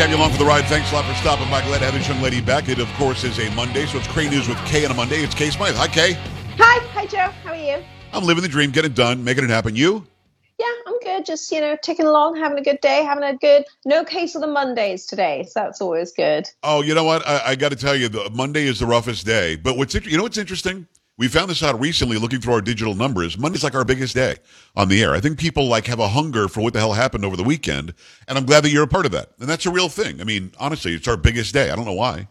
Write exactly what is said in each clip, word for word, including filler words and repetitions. to have you along for the ride. Thanks a lot for stopping by. Glad to have this young lady back. It, of course, is a Monday, so it's Kray News with Kay on a Monday. It's Kay Smythe. Hi, Kay. Hi. Hi, Joe. How are you? I'm living the dream, getting it done, making it happen. You? Yeah, I'm good. Just, you know, ticking along, having a good day, having a good no case of the Mondays today. So that's always good. Oh, you know what? I, I got to tell you, the Monday is the roughest day. But what's you know what's interesting? We found this out recently looking through our digital numbers. Monday's like our biggest day on the air. I think people like have a hunger for what the hell happened over the weekend, and I'm glad that you're a part of that. And that's a real thing. I mean, honestly, it's our biggest day. I don't know why.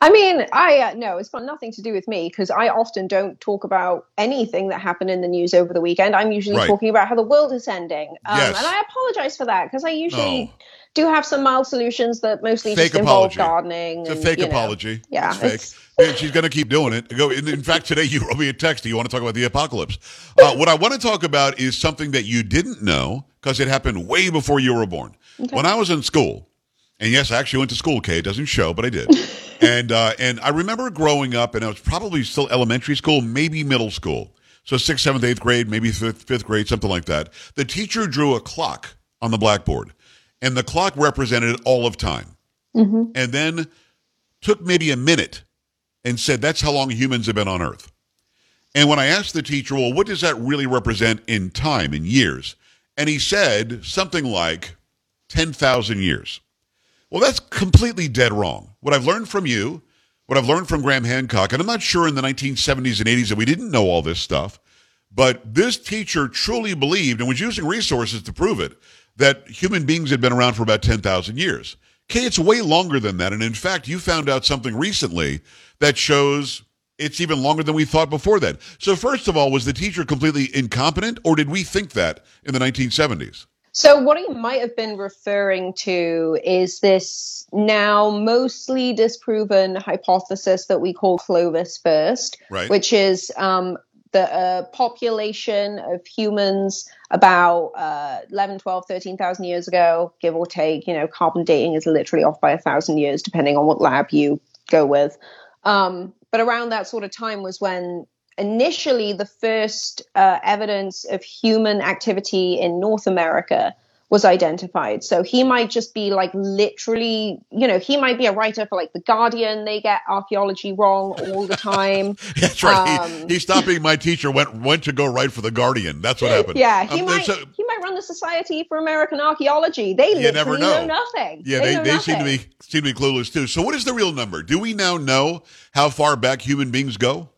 I mean, I uh, no, it's got nothing to do with me because I often don't talk about anything that happened in the news over the weekend. I'm usually right. talking about how the world is ending. Um, yes. And I apologize for that because I usually oh. do have some mild solutions that mostly fake just involve apology. gardening. It's and, a fake you know, apology. Yeah. It's it's fake. And she's going to keep doing it. In fact, today you wrote me a text. Do you want to talk about the apocalypse? Uh, what I want to talk about is something that you didn't know because it happened way before you were born. Okay. When I was in school, and yes, I actually went to school, Kay. It doesn't show, but I did. And uh, and I remember growing up, and I was probably still elementary school, maybe middle school. So sixth, seventh, eighth grade, maybe fifth, fifth grade, something like that. The teacher drew a clock on the blackboard, and the clock represented all of time. Mm-hmm. And then took maybe a minute and said, that's how long humans have been on Earth. And when I asked the teacher, well, what does that really represent in time, in years? And he said something like ten thousand years. Well, that's completely dead wrong. What I've learned from you, what I've learned from Graham Hancock, and I'm not sure in the nineteen seventies and eighties that we didn't know all this stuff, but this teacher truly believed and was using resources to prove it, that human beings had been around for about ten thousand years. Kay, it's way longer than that. And in fact, you found out something recently that shows it's even longer than we thought before that. So first of all, was the teacher completely incompetent, or did we think that in the nineteen seventies? So what he might have been referring to is this now mostly disproven hypothesis that we call Clovis first, right. which is um, the uh, population of humans about uh, eleven, twelve, thirteen thousand years ago, give or take. You know, carbon dating is literally off by a thousand years, depending on what lab you go with. Um, but around that sort of time was when initially, the first uh, evidence of human activity in North America was identified. So he might just be like literally, you know, he might be a writer for like The Guardian. They get archaeology wrong all the time. That's right. Um, he, he stopped being my teacher, went went to go write for The Guardian. That's what happened. Yeah, he um, might a, he might run the Society for American Archaeology. They literally never know. know nothing. Yeah, they, they, they nothing. seem to be seem to be clueless too. So what is the real number? Do we now know how far back human beings go?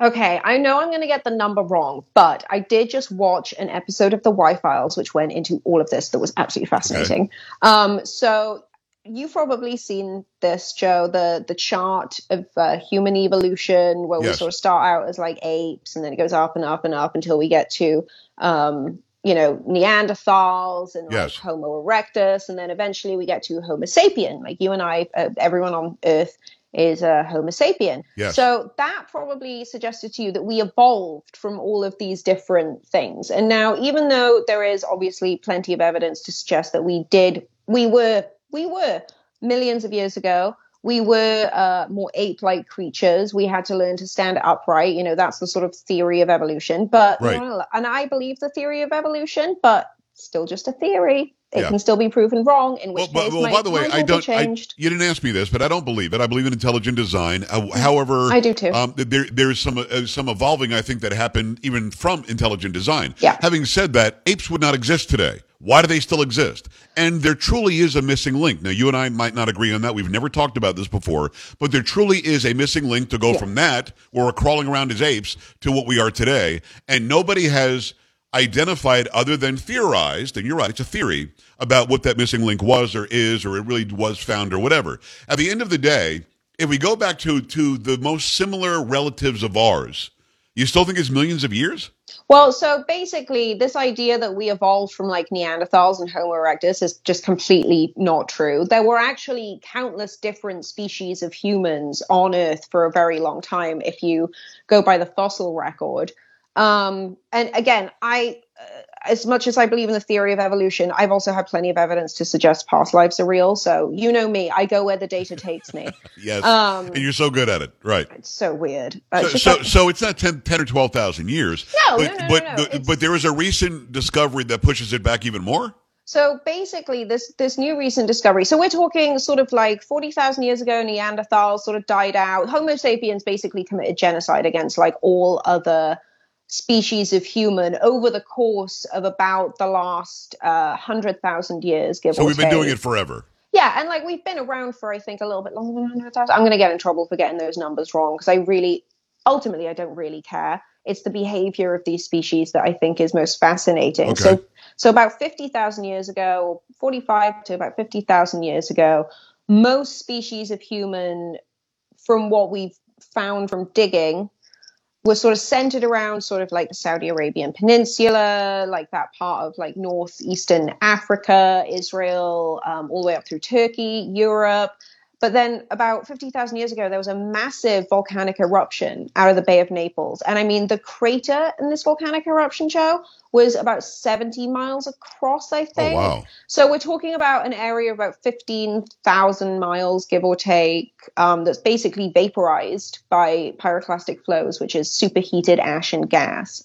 Okay, I know I'm going to get the number wrong, but I did just watch an episode of The Y Files, which went into all of this that was absolutely fascinating. Okay. Um, so you've probably seen this, Joe, the the chart of uh, human evolution, where yes. we sort of start out as like apes, and then it goes up and up and up until we get to, um, you know, Neanderthals and yes. like Homo erectus, and then eventually we get to Homo sapien, like you and I, uh, everyone on Earth is a Homo sapien. Yes. So that probably suggested to you that we evolved from all of these different things. And now, even though there is obviously plenty of evidence to suggest that we did, we were, we were millions of years ago, we were uh, more ape-like creatures. We had to learn to stand upright. You know, that's the sort of theory of evolution. But right. and I believe the theory of evolution, but still just a theory. It yeah. can still be proven wrong, in which well, case well, my, by the way, I don't. I, you didn't ask me this, but I don't believe it. I believe in intelligent design. However, I do too. Um, there, there is some uh, some evolving, I think, that happened even from intelligent design. Yeah. Having said that, apes would not exist today. Why do they still exist? And there truly is a missing link. Now, you and I might not agree on that. We've never talked about this before, but there truly is a missing link to go yeah. from that, where we're crawling around as apes, to what we are today, and nobody has identified other than theorized, and you're right, it's a theory about what that missing link was or is, or it really was found or whatever. At the end of the day, if we go back to, to the most similar relatives of ours, you still think it's millions of years? Well, so basically this idea that we evolved from like Neanderthals and Homo erectus is just completely not true. There were actually countless different species of humans on Earth for a very long time, if you go by the fossil record. Um, and again, I, uh, as much as I believe in the theory of evolution, I've also had plenty of evidence to suggest past lives are real. So, you know me, I go where the data takes me. Yes. Um, and you're so good at it. Right. It's so weird. Uh, so, it's so, like, so it's not ten, ten or twelve thousand years, no, but, no, no, no, no. But, the, but there is a recent discovery that pushes it back even more. So basically, this this new recent discovery. So we're talking sort of like forty thousand years ago, Neanderthals sort of died out. Homo sapiens basically committed genocide against like all other species of human over the course of about the last uh, one hundred thousand years, give or take. So we've been doing it forever. Yeah, and like we've been around for, I think, a little bit longer than one hundred thousand. I'm going to get in trouble for getting those numbers wrong because I really, ultimately, I don't really care. It's the behavior of these species that I think is most fascinating. Okay. So so about fifty thousand years ago, forty-five to about fifty thousand years ago, most species of human, from what we've found from digging, were sort of centered around sort of like the Saudi Arabian Peninsula, like that part of like northeastern Africa, Israel, um, all the way up through Turkey, Europe. But then about fifty thousand years ago, there was a massive volcanic eruption out of the Bay of Naples. And I mean, the crater in this volcanic eruption, Joe, was about seventy miles across, I think. Oh, wow. So we're talking about an area of about fifteen thousand miles, give or take, um, that's basically vaporized by pyroclastic flows, which is superheated ash and gas.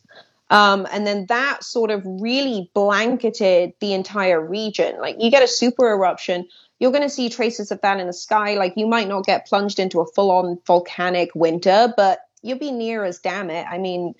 Um, and then that sort of really blanketed the entire region. Like you get a super eruption, you're going to see traces of that in the sky. Like you might not get plunged into a full-on volcanic winter, but you'll be near as damn it. I mean,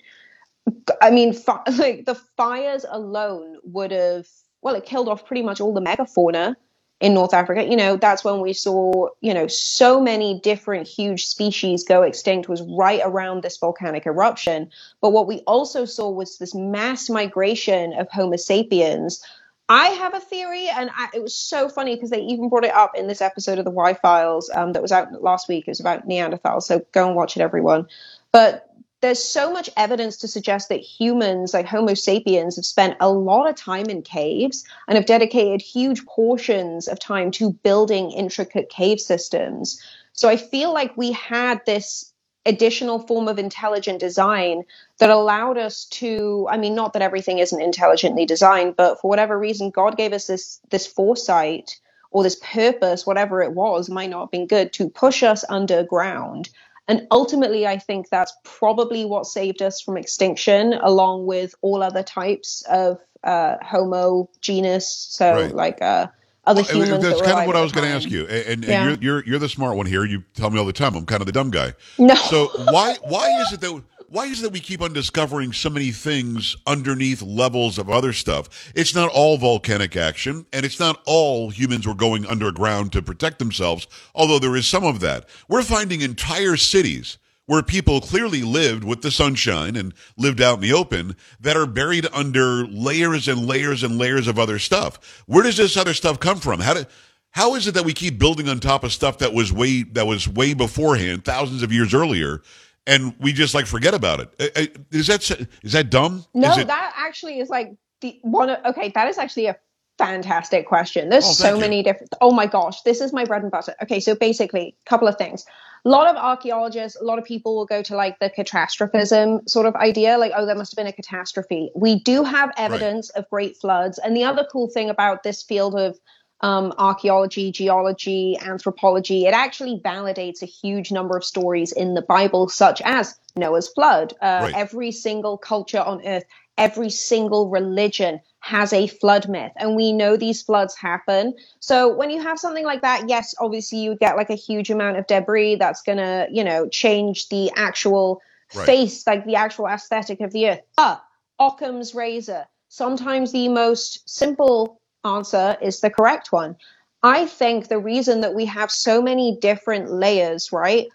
I mean, fi- like the fires alone would have, well, it killed off pretty much all the megafauna in North Africa. You know, that's when we saw, you know, so many different huge species go extinct was right around this volcanic eruption. But what we also saw was this mass migration of Homo sapiens. I have a theory, and I, it was so funny because they even brought it up in this episode of The Y Files um, that was out last week. It was about Neanderthals, so go and watch it, everyone. But there's so much evidence to suggest that humans, like Homo sapiens, have spent a lot of time in caves and have dedicated huge portions of time to building intricate cave systems. So I feel like we had this additional form of intelligent design that allowed us to, I mean, not that everything isn't intelligently designed, but for whatever reason, God gave us this this foresight or this purpose, whatever it was, might not have been good, to push us underground. And ultimately, I think that's probably what saved us from extinction, along with all other types of uh, Homo genus, so right. like uh, other humans. Well, that's that kind of what I was going to ask you. And, and, yeah. and you're, you're you're the smart one here. You tell me all the time I'm kind of the dumb guy. No. So why why is it that why is it that we keep on discovering so many things underneath levels of other stuff? It's not all volcanic action, and it's not all humans were going underground to protect themselves. Although there is some of that. We're finding entire cities where people clearly lived with the sunshine and lived out in the open that are buried under layers and layers and layers of other stuff. Where does this other stuff come from? How do, how is it that we keep building on top of stuff that was way, that was way beforehand, thousands of years earlier, and we just like forget about it? Is that, is that dumb? No, is it- that actually is like the one. Of, okay. That is actually a fantastic question. There's oh, so you. many different, oh my gosh, this is my bread and butter. Okay. So basically a couple of things. A lot of archaeologists, a lot of people will go to like the catastrophism sort of idea, like, oh, there must have been a catastrophe. We do have evidence right. of great floods. And the other cool thing about this field of um, archaeology, geology, anthropology, it actually validates a huge number of stories in the Bible, such as Noah's flood. Uh, right. Every single culture on earth, every single religion has a flood myth, and we know these floods happen. So when you have something like that, yes, obviously you get like a huge amount of debris that's going to, you know, change the actual right. face, like the actual aesthetic of the earth. But Occam's razor, sometimes the most simple answer is the correct one. I think the reason that we have so many different layers, right?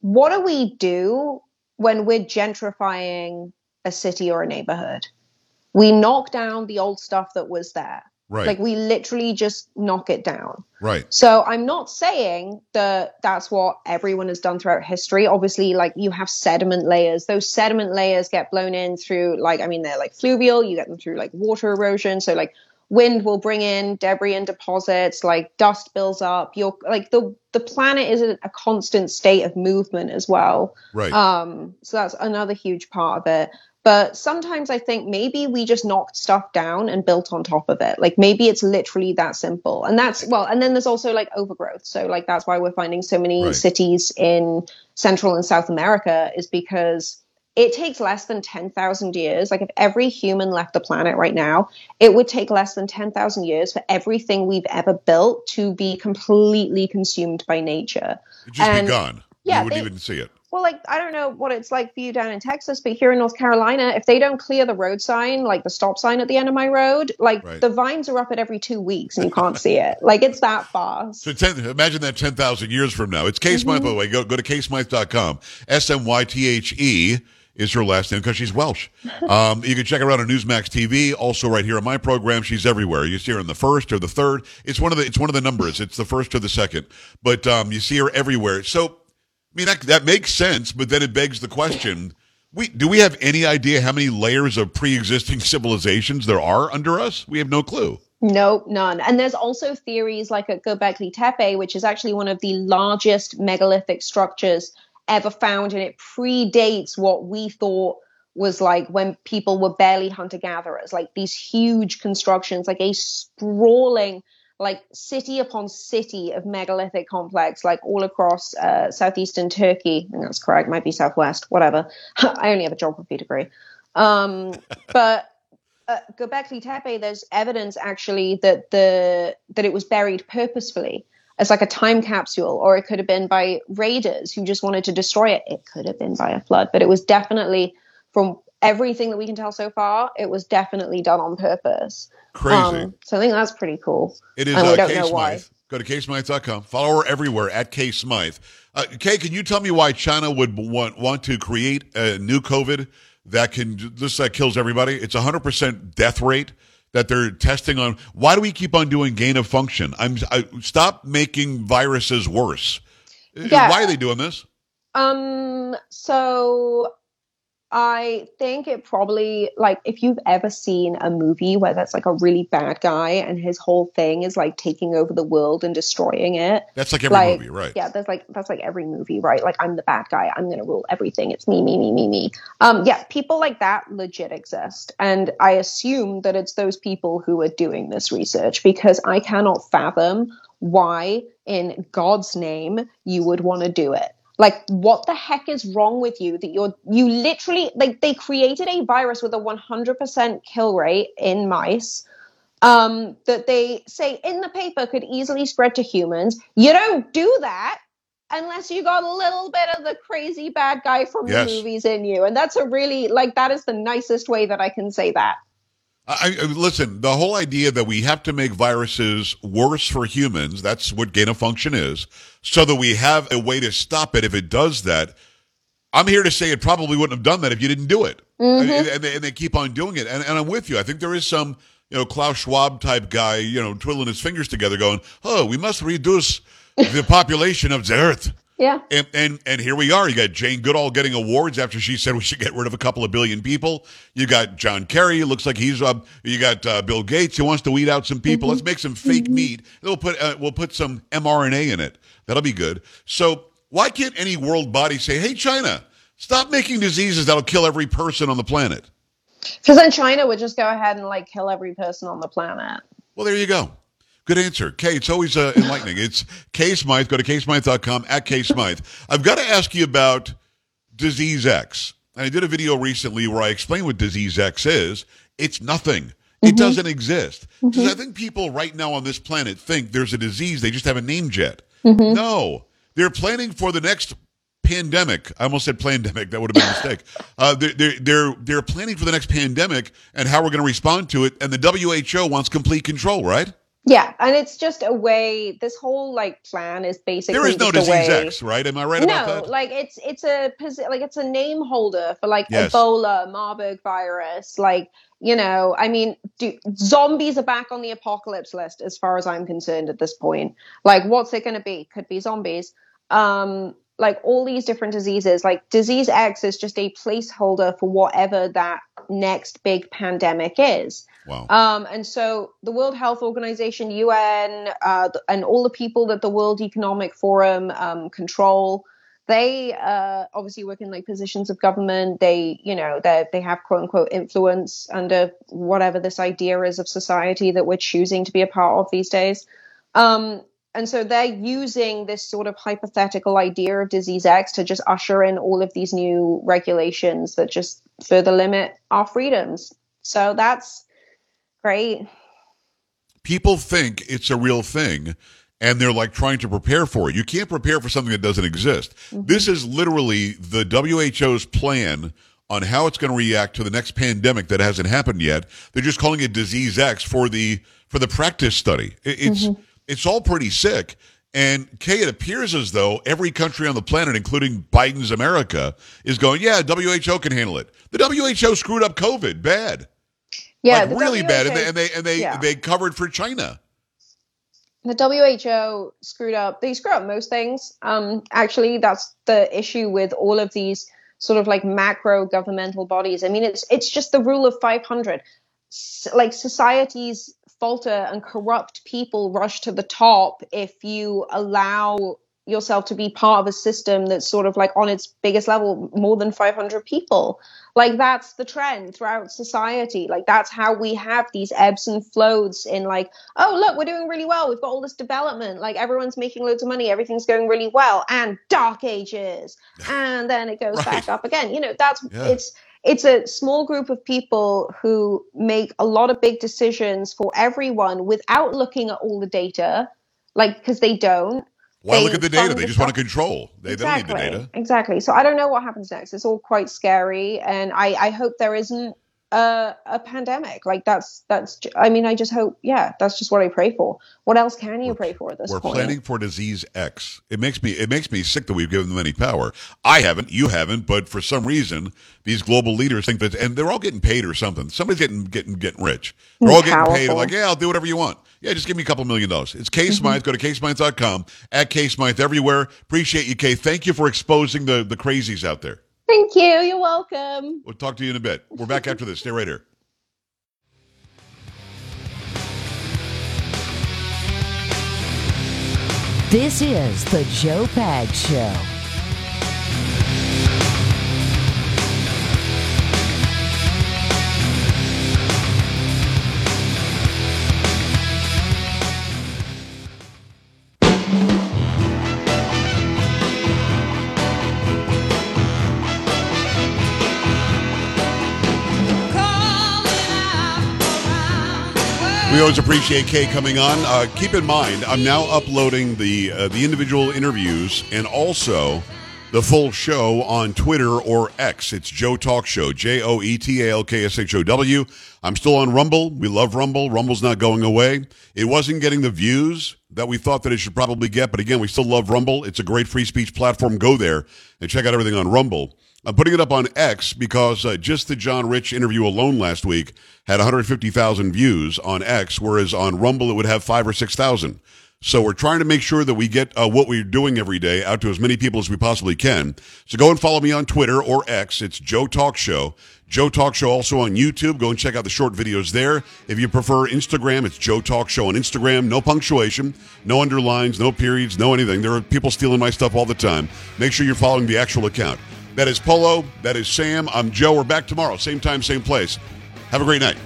What do we do when we're gentrifying a city or a neighborhood? We knock down the old stuff that was there. Right. Like we literally just knock it down. Right. So I'm not saying that that's what everyone has done throughout history. Obviously, like you have sediment layers. Those sediment layers get blown in through like, I mean, they're like fluvial. You get them through like water erosion. So like wind will bring in debris and deposits, like dust builds up. You're like the, the planet is in a constant state of movement as well. Right. Um, so that's another huge part of it. But sometimes I think maybe we just knocked stuff down and built on top of it. Like maybe it's literally that simple. And that's, well, and then there's also like overgrowth. So like that's why we're finding so many right. cities in Central and South America is because It takes less than ten thousand years. Like if every human left the planet right now, it would take less than ten thousand years for everything we've ever built to be completely consumed by nature. It'd just and, be gone. Yeah, you wouldn't they, even see it. Well, like, I don't know what it's like for you down in Texas, but here in North Carolina, if they don't clear the road sign, like the stop sign at the end of my road, like right. the vines are up at every two weeks and you can't see it. Like it's that fast. So ten, imagine that ten thousand years from now. It's Kay Smythe, mm-hmm. by the way. Go, go to kay smythe dot com. S M Y T H E is her last name because she's Welsh. Um, you can check her out on Newsmax T V. Also, right here on my program, she's everywhere. You see her in the first or the third. It's one of the it's one of the numbers. It's the first or the second. But um, you see her everywhere. So, I mean, that that makes sense. But then it begs the question: We do we have any idea how many layers of pre-existing civilizations there are under us? We have no clue. Nope, none. And there's also theories like at Göbekli Tepe, which is actually one of the largest megalithic structures ever found, and it predates what we thought was like when people were barely hunter-gatherers, like these huge constructions, like a sprawling like city upon city of megalithic complex, like all across uh, southeastern Turkey. I think that's correct, might be southwest, whatever. I only have a geography degree. Um, but at Göbekli Tepe, there's evidence actually that the that it was buried purposefully. It's like a time capsule, or it could have been by raiders who just wanted to destroy it. It could have been by a flood, but it was definitely, from everything that we can tell so far, it was definitely done on purpose. Crazy. Um, so I think that's pretty cool. It is. And we uh, don't Kay know Smythe. Why. Go to kay smythe dot com. Follow her everywhere at Kay Smythe. Uh, Kay, can you tell me why China would want, want to create a new COVID that can just that kills everybody? It's one hundred percent death rate that they're testing on. Why do we keep on doing gain of function? I'm I, stop making viruses worse. Yeah. Why are they doing this? Um. So I think it probably, like, if you've ever seen a movie where that's like a really bad guy and his whole thing is like taking over the world and destroying it. That's like every like, movie, right? Yeah, that's like that's like every movie, right? Like, I'm the bad guy. I'm going to rule everything. It's me, me, me, me, me. Um, yeah, people like that legit exist. And I assume that it's those people who are doing this research, because I cannot fathom why in God's name you would want to do it. Like, what the heck is wrong with you that you're, you literally, like, they created a virus with a one hundred percent kill rate in mice um, that they say in the paper could easily spread to humans. You don't do that unless you got a little bit of the crazy bad guy from yes. the movies in you. And that's a really, like, that is the nicest way that I can say that. I, I, listen, the whole idea that we have to make viruses worse for humans, that's what gain of function is, so that we have a way to stop it if it does that. I'm here to say it probably wouldn't have done that if you didn't do it. Mm-hmm. And, and, they, and they keep on doing it. And, and I'm with you. I think there is some, you know, Klaus Schwab type guy, you know, twiddling his fingers together going, oh, we must reduce the population of the earth. Yeah. And, and and here we are. You got Jane Goodall getting awards after she said we should get rid of a couple of billion people. You got John Kerry. Looks like he's up. Uh, you got uh, Bill Gates, who wants to weed out some people. Mm-hmm. Let's make some fake mm-hmm. meat. We'll put uh, we'll put some M R N A in it. That'll be good. So why can't any world body say, hey, China, stop making diseases that'll kill every person on the planet? Because then China would just go ahead and, like, kill every person on the planet. Well, there you go. Good answer. Kay, it's always uh, enlightening. It's Kay Smythe. Go to kay smythe dot com, at Kay Smythe. I've got to ask you about Disease X. And I did a video recently where I explained what Disease X is. It's nothing. It mm-hmm. doesn't exist. Because mm-hmm. I think people right now on this planet think there's a disease. They just haven't named yet. Mm-hmm. No. They're planning for the next pandemic. I almost said pandemic. That would have been a mistake. Uh, they're, they're, they're, they're planning for the next pandemic and how we're going to respond to it. And the W H O wants complete control, right? Yeah, and it's just a way, this whole, like, plan is basically There is no Disease way, X, right? Am I right no, about that? No, like, it's it's a like it's a name holder for, like, yes. Ebola, Marburg virus, like, you know, I mean, do, zombies are back on the apocalypse list as far as I'm concerned at this point. Like, what's it going to be? Could be zombies. Um, like, all these different diseases, like, Disease X is just a placeholder for whatever that next big pandemic is. Wow. Um, and so the World Health Organization, U N, uh, and all the people that the World Economic Forum um, control, they uh, obviously work in, like, positions of government. They, you know, they have quote unquote influence under whatever this idea is of society that we're choosing to be a part of these days. Um, And so they're using this sort of hypothetical idea of Disease X to just usher in all of these new regulations that just further limit our freedoms. So that's great. People think it's a real thing, and they're like trying to prepare for it. You can't prepare for something that doesn't exist. Mm-hmm. This is literally the W H O's plan on how it's going to react to the next pandemic that hasn't happened yet. They're just calling it Disease X for the for the practice study. It's mm-hmm. It's all pretty sick. And, Kay, it appears as though every country on the planet, including Biden's America, is going, yeah, W H O can handle it. The W H O screwed up COVID bad. Yeah, like really W H O, bad. And they and they, and they, yeah. they covered for China. The W H O screwed up. They screw up most things. Um, actually, that's the issue with all of these sort of like macro governmental bodies. I mean, it's it's just the rule of five hundred. S- like societies falter and corrupt people rush to the top if you allow yourself to be part of a system that's sort of like on its biggest level, more than five hundred people. Like that's the trend throughout society. Like that's how we have these ebbs and flows in like, oh, look, we're doing really well. We've got all this development. Like everyone's making loads of money. Everything's going really well. And dark ages. And then it goes right. back up again. You know, that's yeah. it's it's a small group of people who make a lot of big decisions for everyone without looking at all the data, like because they don't. Why they look at the data? They just want to control. They, exactly. they don't need the data. Exactly. So I don't know what happens next. It's all quite scary. And I, I hope there isn't a, a pandemic. Like that's, that's, I mean, I just hope, yeah, that's just what I pray for. What else can you we're, pray for at this we're point? We're planning for Disease X. It makes me, it makes me sick that we've given them any power. I haven't, you haven't, but for some reason, these global leaders think that, and they're all getting paid or something. Somebody's getting, getting, getting rich. They're all getting Powerful. paid. They're like, yeah, I'll do whatever you want. Yeah, just give me a couple million dollars. It's Kay Smythe. Mm-hmm. Go to kay smythe dot com, at Kay Smythe everywhere. Appreciate you, Kay. Thank you for exposing the, the crazies out there. Thank you. You're welcome. We'll talk to you in a bit. We're back after this. Stay right here. This is the Joe Pags Show. We always appreciate Kay coming on. Uh, keep in mind, I'm now uploading the uh, the individual interviews and also the full show on Twitter or X. It's Joe Talk Show, J O E T A L K S H O W. I'm still on Rumble. We love Rumble. Rumble's not going away. It wasn't getting the views that we thought that it should probably get, but again, we still love Rumble. It's a great free speech platform. Go there and check out everything on Rumble. I'm putting it up on X because uh, just the John Rich interview alone last week had one hundred fifty thousand views on X, whereas on Rumble it would have five or six thousand. So we're trying to make sure that we get uh, what we're doing every day out to as many people as we possibly can. So go and follow me on Twitter or X. It's Joe Talk Show. Joe Talk Show also on YouTube. Go and check out the short videos there. If you prefer Instagram, it's Joe Talk Show on Instagram. No punctuation, no underlines, no periods, no anything. There are people stealing my stuff all the time. Make sure you're following the actual account. That is Polo. That is Sam. I'm Joe. We're back tomorrow. Same time, same place. Have a great night.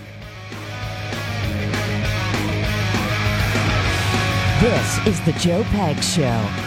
This is the Joe Pags Show.